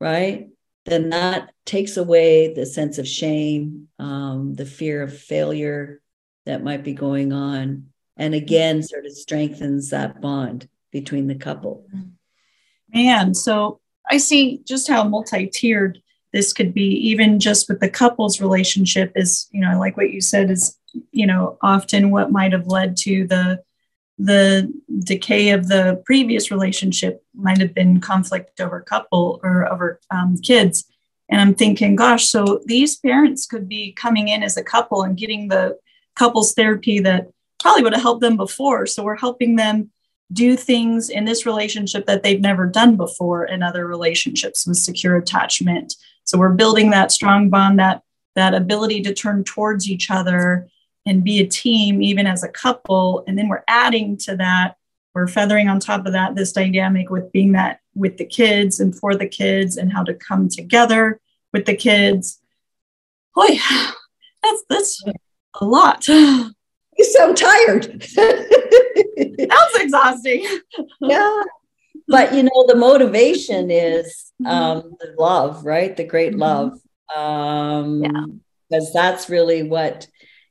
right? Then that takes away the sense of shame, the fear of failure that might be going on. And again, sort of strengthens that bond between the couple. Man, so I see just how multi-tiered this could be, even just with the couple's relationship is, like what you said is, often what might have led to the decay of the previous relationship might have been conflict over couple or over kids. And I'm thinking, gosh, so these parents could be coming in as a couple and getting the couples therapy that probably would have helped them before. So we're helping them do things in this relationship that they've never done before in other relationships with secure attachment. So we're building that strong bond, that ability to turn towards each other and be a team, even as a couple. And then we're adding to that, we're feathering on top of that, this dynamic with being that with the kids and for the kids and how to come together with the kids. Boy, that's a lot. You sound tired. That was exhausting. Yeah. But, the motivation is the love, right? The great love. Because that's really what,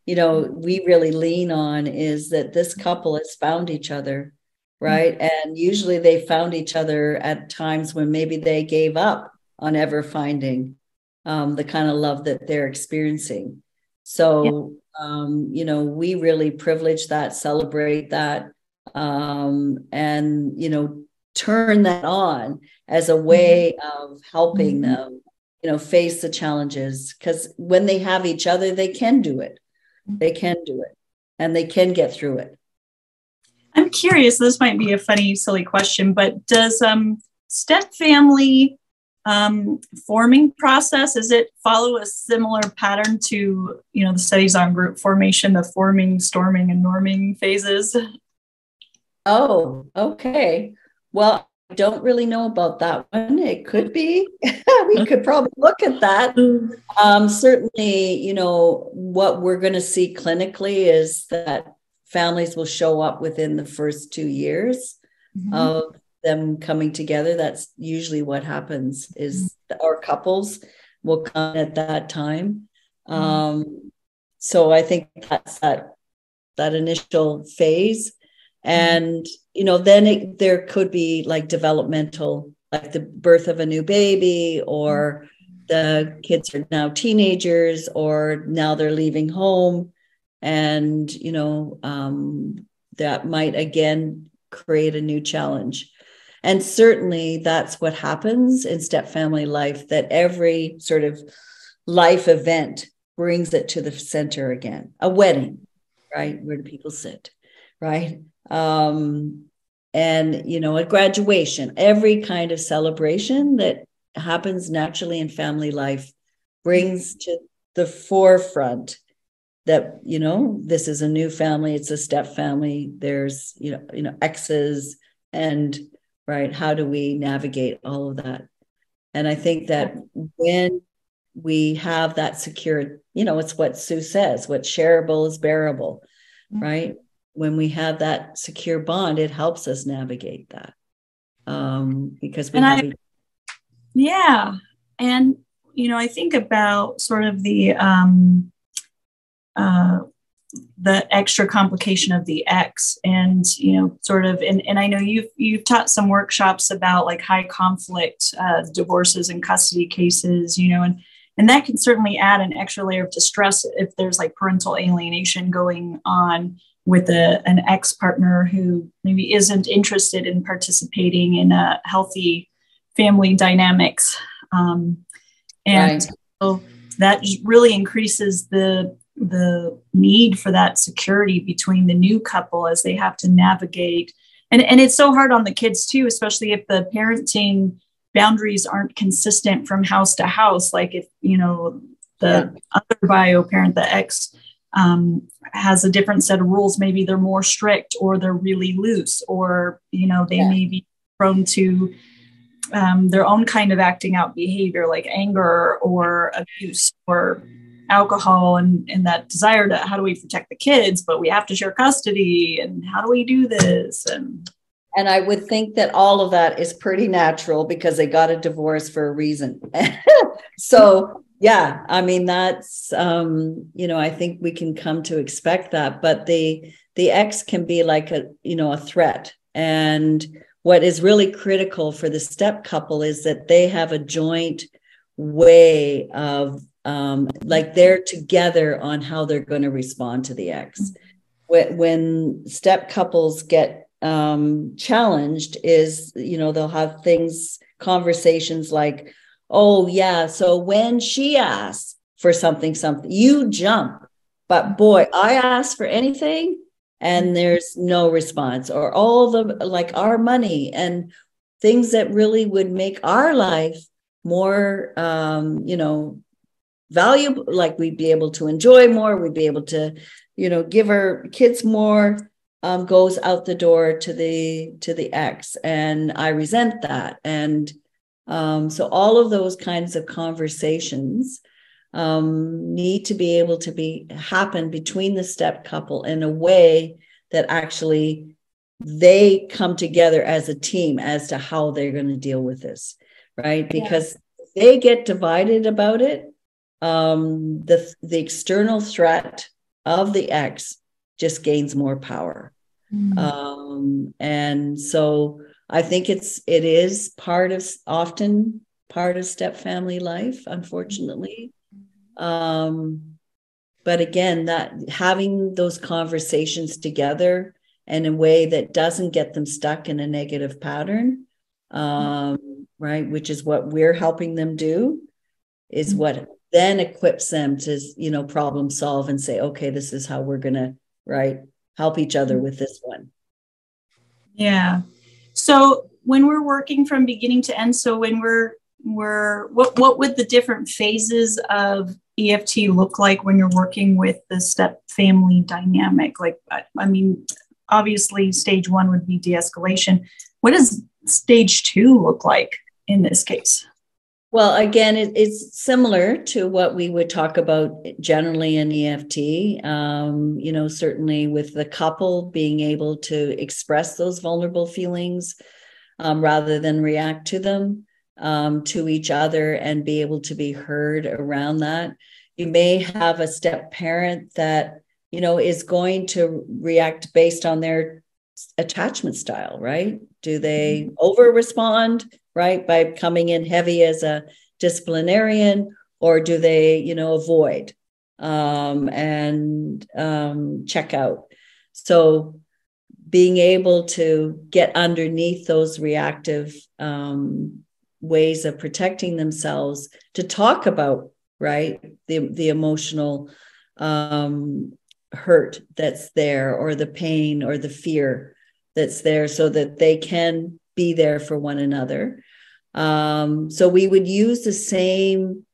we really lean on is that this couple has found each other, right? Mm-hmm. And usually they found each other at times when maybe they gave up on ever finding the kind of love that they're experiencing. So, we really privilege that, celebrate that, and, turn that on as a way of helping them, face the challenges. Because when they have each other, they can do it. They can do it and they can get through it. I'm curious, this might be a funny, silly question, but does step family forming process, is it follow a similar pattern to, the studies on group formation, the forming, storming, and norming phases? Oh, okay. Well, I don't really know about that one. It could be. We could probably look at that. Certainly, what we're going to see clinically is that families will show up within the first 2 years of them coming together. That's usually what happens is our couples will come at that time. So I think that's that initial phase. And, then there could be like developmental, like the birth of a new baby, or the kids are now teenagers, or now they're leaving home. And, that might, again, create a new challenge. And certainly that's what happens in step family life, that every sort of life event brings it to the center again. A wedding, right? Where do people sit? right? And, you know, at graduation, every kind of celebration that happens naturally in family life brings to the forefront that, you know, this is a new family. It's a step family. There's, you know, exes and, right, how do we navigate all of that? And I think that when we have that secure, you know, it's what Sue says, what shareable is bearable, right? When we have that secure bond, it helps us navigate that because we have. Yeah. And, you know, I think about sort of the extra complication of the X and, you know, sort of, and I know you've taught some workshops about like high conflict divorces and custody cases, you know, and that can certainly add an extra layer of distress if there's like parental alienation going on with an ex-partner who maybe isn't interested in participating in a healthy family dynamics. And so that really increases the need for that security between the new couple as they have to navigate. And it's so hard on the kids too, especially if the parenting boundaries aren't consistent from house to house. Like if, you know, the other bio parent, the ex, has a different set of rules. Maybe they're more strict or they're really loose, or, you know, they may be prone to their own kind of acting out behavior like anger or abuse or alcohol and that desire to, how do we protect the kids, but we have to share custody and how do we do this? And I would think that all of that is pretty natural because they got a divorce for a reason. So yeah, I mean, that's, you know, I think we can come to expect that, but the ex can be like a, you know, a threat. And what is really critical for the step couple is that they have a joint way of like they're together on how they're going to respond to the ex. When step couples get challenged is, you know, they'll have things, conversations like, oh yeah, so when she asks for something, you jump, but boy, I asked for anything and there's no response, or all the like our money and things that really would make our life more, you know, valuable. Like we'd be able to enjoy more. We'd be able to, you know, give our kids more, goes out the door to the ex. And I resent that. And so all of those kinds of conversations need to be able to happen between the step couple in a way that actually they come together as a team as to how they're going to deal with this, right? Because if they get divided about it, the external threat of the ex just gains more power. And so I think it is often part of step family life, unfortunately. But again, that having those conversations together in a way that doesn't get them stuck in a negative pattern, right, which is what we're helping them do, is what then equips them to, you know, problem solve and say, okay, this is how we're going to, right, help each other with this one. Yeah. So when we're working from beginning to end, so when what would the different phases of EFT look like when you're working with the step family dynamic? Like, I mean, obviously stage 1 would be de-escalation. What does stage 2 look like in this case? Well, again, it's similar to what we would talk about generally in EFT, you know, certainly with the couple being able to express those vulnerable feelings rather than react to them, to each other, and be able to be heard around that. You may have a step parent that, you know, is going to react based on their attachment style, right? Do they over respond, right, by coming in heavy as a disciplinarian, or do they, you know, avoid and check out? So being able to get underneath those reactive ways of protecting themselves, to talk about, right, the emotional hurt that's there, or the pain or the fear that's there, so that they can be there for one another. So we would use the same,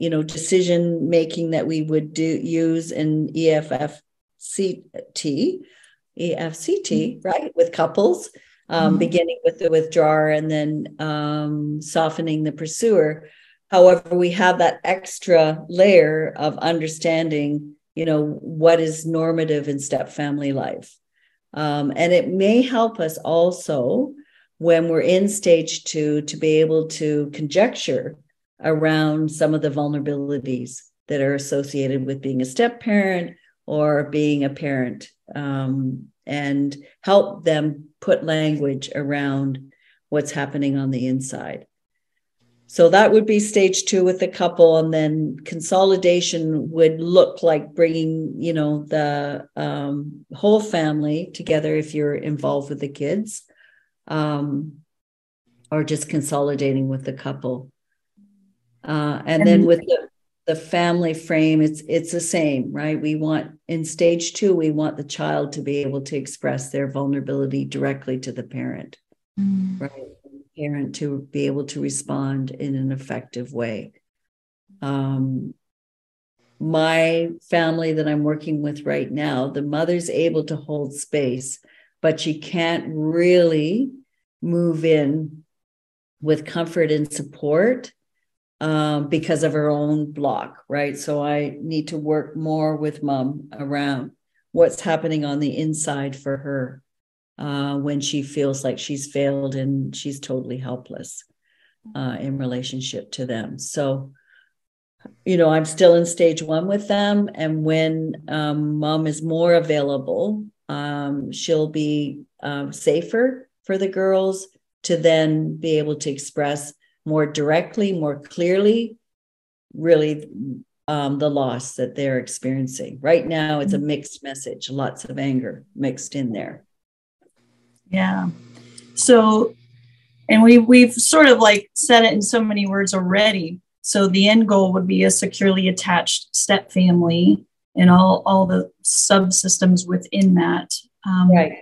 decision making that we would use in EFCT, right, with couples, beginning with the withdrawer and then softening the pursuer. However, we have that extra layer of understanding, what is normative in step family life. And it may help us also when we're in stage two to be able to conjecture around some of the vulnerabilities that are associated with being a step parent or being a parent, and help them put language around what's happening on the inside. So that would be stage two with the couple. And then consolidation would look like bringing, the whole family together if you're involved with the kids, or just consolidating with the couple. And then with the family frame, it's the same, right? We want in stage two, we want the child to be able to express their vulnerability directly to the parent, right? Parent to be able to respond in an effective way. My family that I'm working with right now, the mother's able to hold space, but she can't really move in with comfort and support because of her own block, right? So I need to work more with mom around what's happening on the inside for her. When she feels like she's failed and she's totally helpless in relationship to them. So, I'm still in stage one with them. And when mom is more available, she'll be safer for the girls to then be able to express more directly, more clearly, really the loss that they're experiencing. Right now, it's a mixed message, lots of anger mixed in there. Yeah. So, and we've sort of like said it in so many words already. So the end goal would be a securely attached step family and all the subsystems within that. Right.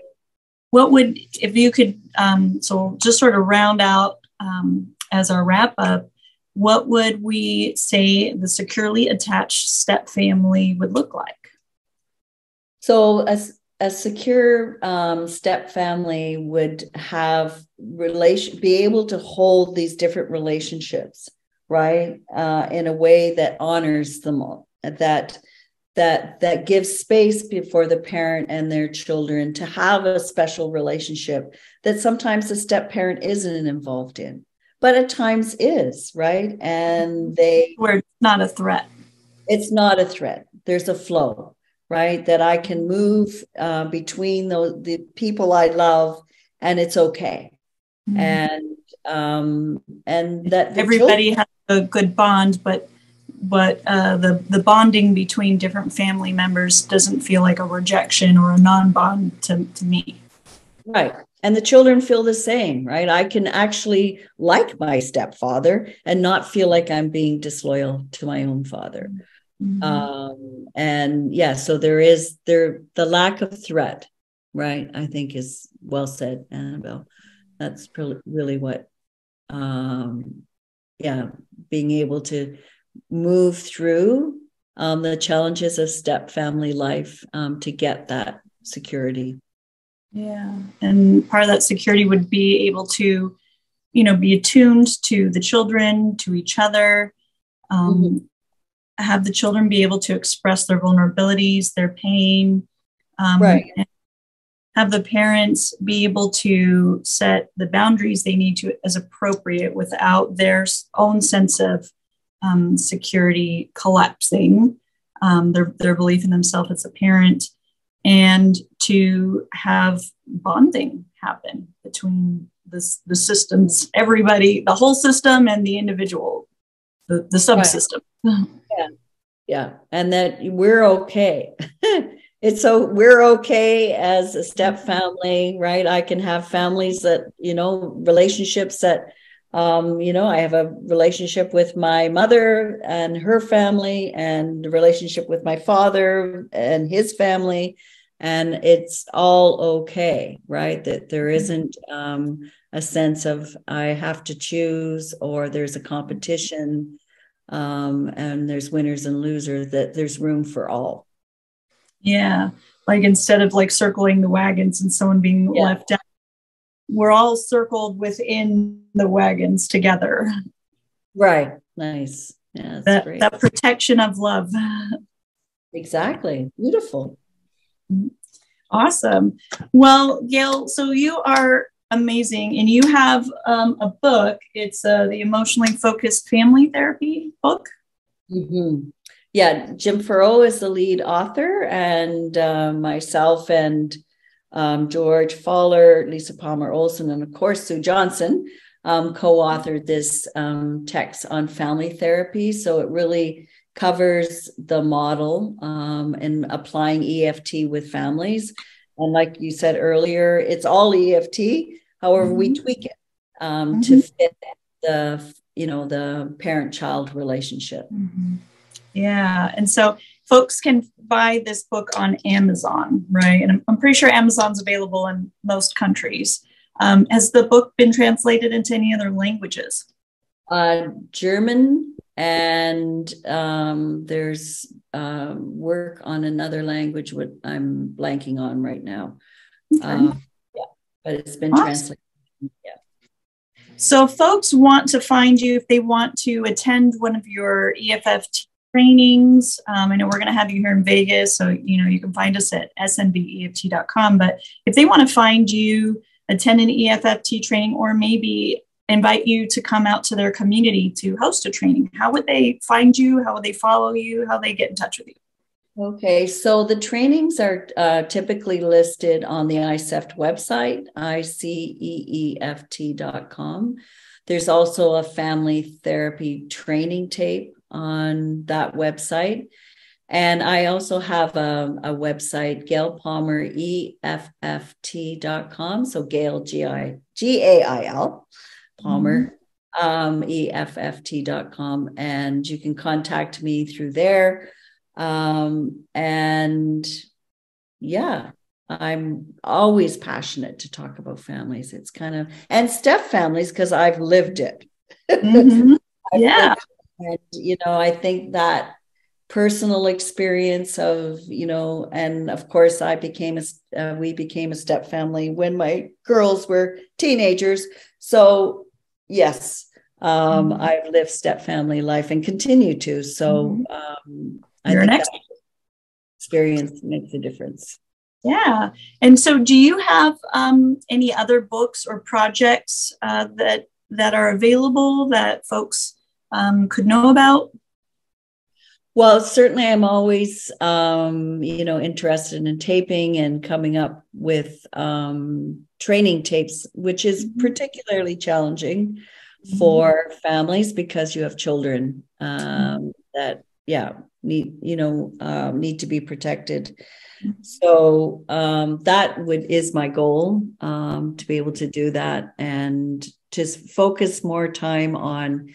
What would, if you could, so just sort of round out as our wrap up, what would we say the securely attached step family would look like? So a secure step family would have be able to hold these different relationships, right, in a way that honors them all, that gives space for the parent and their children to have a special relationship that sometimes the step parent isn't involved in, but at times is, right, and where it's not a threat. It's not a threat. There's a flow. Right, that I can move between the people I love, and it's okay, and that everybody has a good bond, but the bonding between different family members doesn't feel like a rejection or a non-bond to me. Right, and the children feel the same. Right, I can actually like my stepfather and not feel like I'm being disloyal to my own father. So there is the lack of threat, right? I think is well said, Annabelle. That's really what, being able to move through the challenges of step family life to get that security. Yeah, and part of that security would be able to, be attuned to the children, to each other. Have the children be able to express their vulnerabilities, their pain, right. And have the parents be able to set the boundaries they need to as appropriate without their own sense of security collapsing, their belief in themselves as a parent, and to have bonding happen between the systems, everybody, the whole system and the individual, the subsystem. Right. Yeah. And that we're okay. We're okay as a step family, right? I can have families that, relationships that I have a relationship with my mother and her family, and a relationship with my father and his family, and it's all okay, right? That there isn't a sense of I have to choose, or there's a competition, and there's winners and losers, that there's room for all. Yeah. Like instead of like circling the wagons and someone being left out, we're all circled within the wagons together. Right. Nice. Yeah, that's great. That protection of love. Exactly. Beautiful. Awesome. Well, Gail, so you are amazing, and you have a book. It's the Emotionally Focused Family Therapy book. Mm-hmm. Yeah, Jim Furrow is the lead author, and myself and George Faller, Lisa Palmer Olson, and of course, Sue Johnson co-authored this text on family therapy. So it really covers the model in applying EFT with families. And like you said earlier, it's all EFT. However, we tweak it to fit the, the parent-child relationship. Mm-hmm. Yeah. And so folks can buy this book on Amazon, right? And I'm pretty sure Amazon's available in most countries. Has the book been translated into any other languages? German, and there's work on another language, what I'm blanking on right now. Okay. But it's been translated. Yeah. So folks want to find you if they want to attend one of your EFT trainings. I know we're going to have you here in Vegas, so you can find us at snbeft.com. But if they want to find you, attend an EFT training, or maybe invite you to come out to their community to host a training, how would they find you? How would they follow you? How would they get in touch with you? Okay, so the trainings are typically listed on the ICEFT website, iceeft.com. There's also a family therapy training tape on that website. And I also have a website, gailpalmerefft.com. So Gail, G-A-I-L, Palmer, EFFT.com. And you can contact me through there. I'm always passionate to talk about families. It's and step families, because I've lived it. Mm-hmm. Yeah. And, I think that personal experience of, and of course we became a step family when my girls were teenagers. So yes, I've lived step family life and continue to. So I think that experience makes a difference. Yeah. And so do you have any other books or projects that are available that folks could know about? Well, certainly I'm always, interested in taping and coming up with training tapes, which is particularly challenging for families because you have children that, need to be protected. So is my goal, to be able to do that and just focus more time on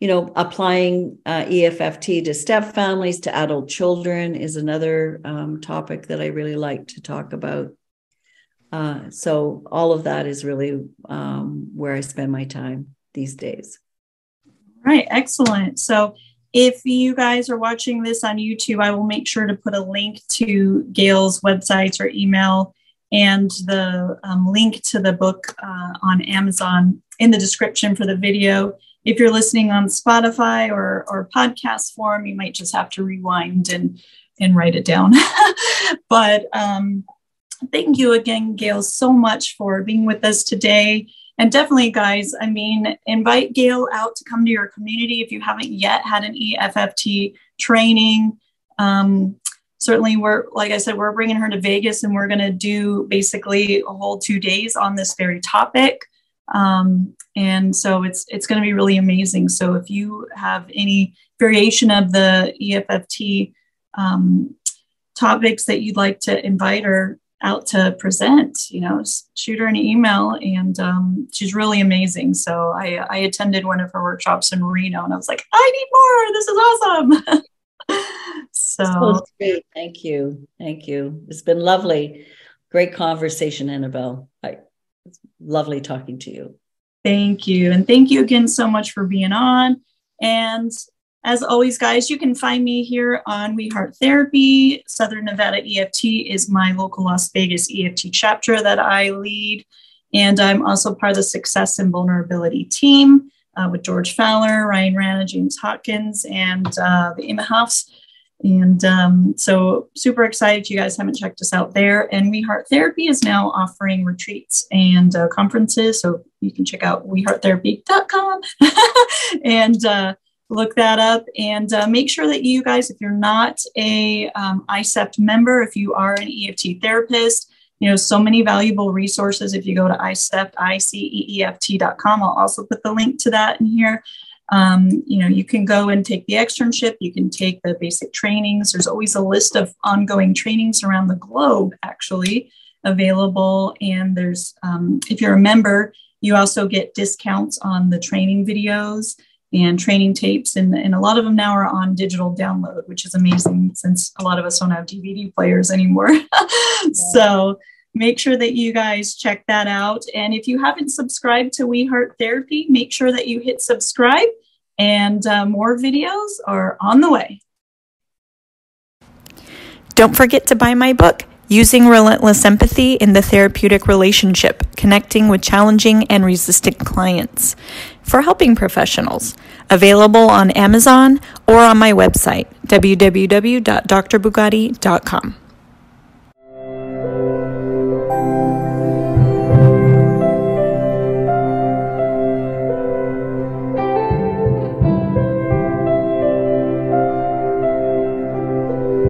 applying EFFT to step families, to adult children is another topic that I really like to talk about. So all of that is really where I spend my time these days. All right, excellent. So if you guys are watching this on YouTube, I will make sure to put a link to Gail's website or email and the link to the book on Amazon in the description for the video. If you're listening on Spotify or podcast form, you might just have to rewind and write it down. But thank you again, Gail, so much for being with us today. And definitely, guys, invite Gail out to come to your community if you haven't yet had an EFFT training. Certainly, like I said, we're bringing her to Vegas, and we're going to do basically a whole 2 days on this very topic. And so it's going to be really amazing. So if you have any variation of the EFFT topics that you'd like to invite her out to present, you know, shoot her an email. And she's really amazing. So I attended one of her workshops in Reno and I was like, I need more. This is awesome. So great. Thank you. Thank you. It's been lovely. Great conversation, Annabelle. It's lovely talking to you. Thank you. And thank you again so much for being on. And as always, guys, you can find me here on We Heart Therapy. Southern Nevada EFT is my local Las Vegas EFT chapter that I lead. And I'm also part of the Success and Vulnerability team with George Fowler, Ryan Rana, James Hopkins, and the Emma Huffs. And so super excited if you guys haven't checked us out there. And We Heart Therapy is now offering retreats and conferences. So you can check out wehearttherapy.com and look that up. And make sure that you guys, if you're not a ICEPT member, if you are an EFT therapist, you know, so many valuable resources. If you go to ICEPT, ICEEFT.com, I'll also put the link to that in here. You know, you can go and take the externship, you can take the basic trainings. There's always a list of ongoing trainings around the globe actually available. And there's, if you're a member, you also get discounts on the training videos and training tapes. And a lot of them now are on digital download, which is amazing since a lot of us don't have DVD players anymore. Yeah. So make sure that you guys check that out. And if you haven't subscribed to We Heart Therapy, make sure that you hit subscribe, and more videos are on the way. Don't forget to buy my book, Using Relentless Empathy in the Therapeutic Relationship, Connecting with Challenging and Resistant Clients, for helping professionals, available on Amazon or on my website, www.drbugatti.com.